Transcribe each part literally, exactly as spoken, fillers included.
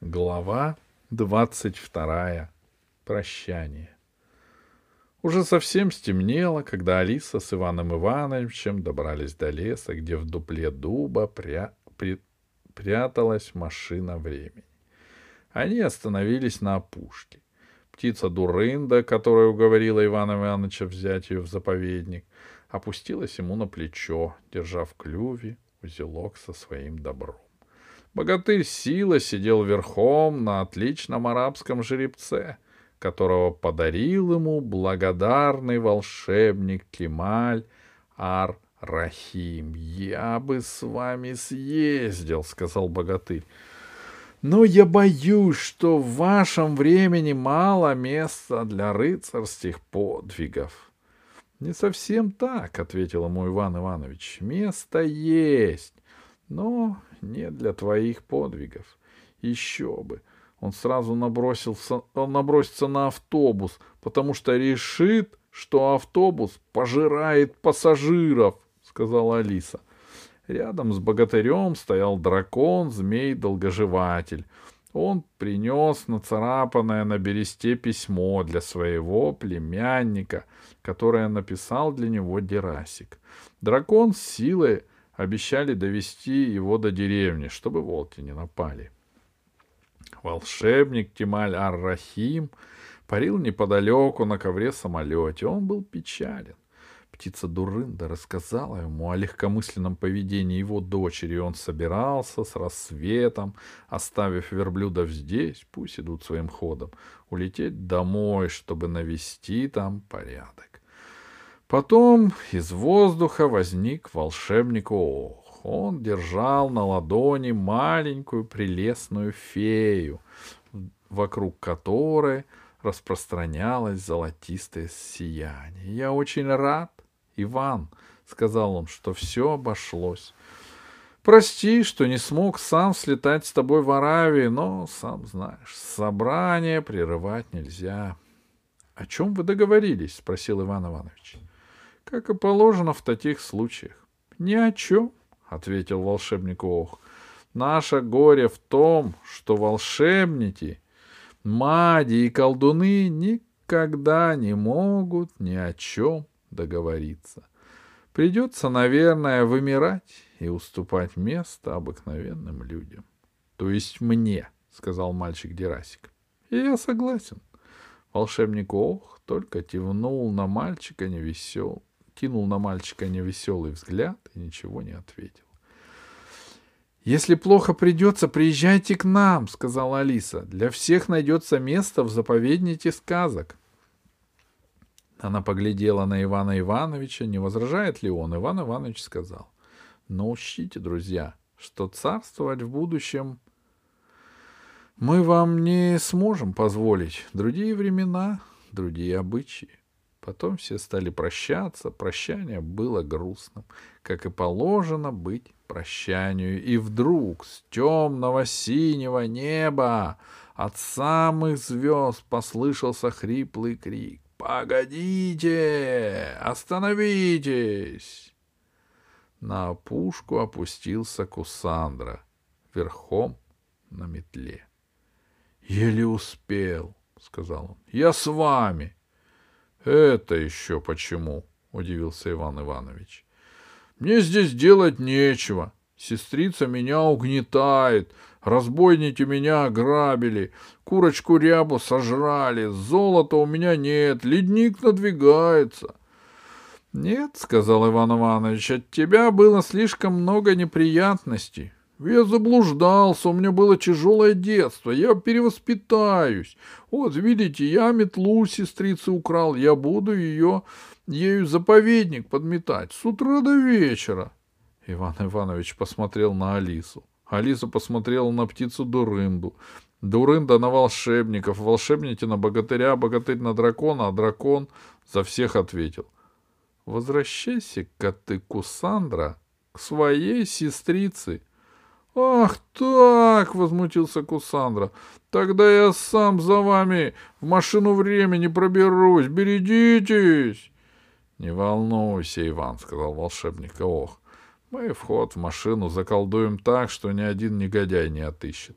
Глава двадцать вторая. Прощание. Уже совсем стемнело, когда Алиса с Иваном Ивановичем добрались до леса, где в дупле дуба пря... при... пряталась машина времени. Они остановились на опушке. Птица Дурында, которая уговорила Ивана Ивановича взять ее в заповедник, опустилась ему на плечо, держа в клюве узелок со своим добром. Богатырь Сила сидел верхом на отличном арабском жеребце, которого подарил ему благодарный волшебник Кемаль Ар-Рахим. «Я бы с вами съездил», — сказал богатырь, — «но я боюсь, что в вашем времени мало места для рыцарских подвигов». «Не совсем так», — ответил ему Иван Иванович, — «место есть, но не для твоих подвигов. Еще бы». Он сразу набросился, он набросится на автобус, потому что решит, что автобус пожирает пассажиров, — сказала Алиса. Рядом с богатырем стоял дракон, змей-долгоживатель. Он принес нацарапанное на бересте письмо для своего племянника, которое написал для него Дерасик. Дракон с силой обещали довести его до деревни, чтобы волки не напали. Волшебник Тималь Ар-Рахим парил неподалеку на ковре-самолете. Он был печален. Птица Дурында рассказала ему о легкомысленном поведении его дочери, и он собирался с рассветом, оставив верблюдов здесь, пусть идут своим ходом, улететь домой, чтобы навести там порядок. Потом из воздуха возник волшебник Ох. Он держал на ладони маленькую прелестную фею, вокруг которой распространялось золотистое сияние. «Я очень рад, Иван», — сказал он, — «что все обошлось. Прости, что не смог сам слетать с тобой в Аравии, но, сам знаешь, собрание прерывать нельзя». «О чем вы договорились?» — спросил Иван Иванович. «Как и положено в таких случаях». «Ни о чем», — ответил волшебник Ох. «Наше горе в том, что волшебники, маги и колдуны никогда не могут ни о чем договориться. Придется, наверное, вымирать и уступать место обыкновенным людям». «То есть мне», — сказал мальчик Дерасик. «И я согласен». Волшебник Ох только тянул на мальчика невесел... кинул на мальчика невеселый взгляд и ничего не ответил. «Если плохо придется, приезжайте к нам», — сказала Алиса. «Для всех найдется место в заповеднике сказок». Она поглядела на Ивана Ивановича, не возражает ли он. Иван Иванович сказал: «Но учтите, друзья, что царствовать в будущем мы вам не сможем позволить. Другие времена, другие обычаи». Потом все стали прощаться. Прощание было грустным, как и положено быть прощанию. И вдруг с темного синего неба от самых звезд послышался хриплый крик: «Погодите! Остановитесь!» На опушку опустился Кусандра верхом на метле. «Еле успел», — сказал он. «Я с вами». «Это еще почему?» — удивился Иван Иванович. «Мне здесь делать нечего. Сестрица меня угнетает. Разбойники меня ограбили. Курочку-рябу сожрали. Золота у меня нет. Ледник надвигается». «Нет, — сказал Иван Иванович, — от тебя было слишком много неприятностей. Я заблуждался, у меня было тяжелое детство, я перевоспитаюсь. Вот, видите, я метлу сестрицы украл, я буду ее, ею заповедник подметать с утра до вечера». Иван Иванович посмотрел на Алису. Алиса посмотрела на птицу Дурынду. Дурында на волшебников, волшебники на богатыря, богатырь на дракона, а дракон за всех ответил: «Возвращайся-ка ты, Кусандра, к своей сестрице». «Ах так!» — возмутился Кусандра. «Тогда я сам за вами в машину времени проберусь. Берегитесь!» «Не волнуйся, Иван, — сказал волшебник Ох. — Мы вход в машину заколдуем так, что ни один негодяй не отыщет.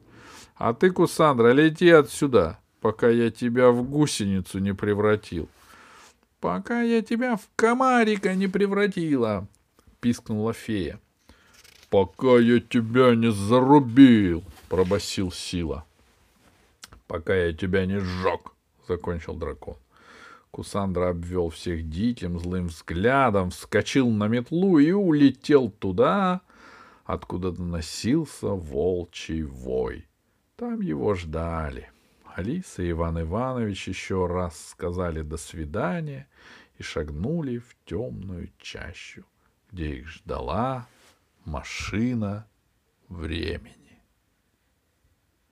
А ты, Кусандра, лети отсюда, пока я тебя в гусеницу не превратил. — Пока я тебя в комарика не превратила, — пискнула фея. — Пока я тебя не зарубил, — пробасил Сила. — Пока я тебя не сжег, — закончил дракон. Кусандра обвел всех диким злым взглядом, вскочил на метлу и улетел туда, откуда доносился волчий вой. Там его ждали. Алиса и Иван Иванович еще раз сказали «до свидания» и шагнули в темную чащу, где их ждала машина времени.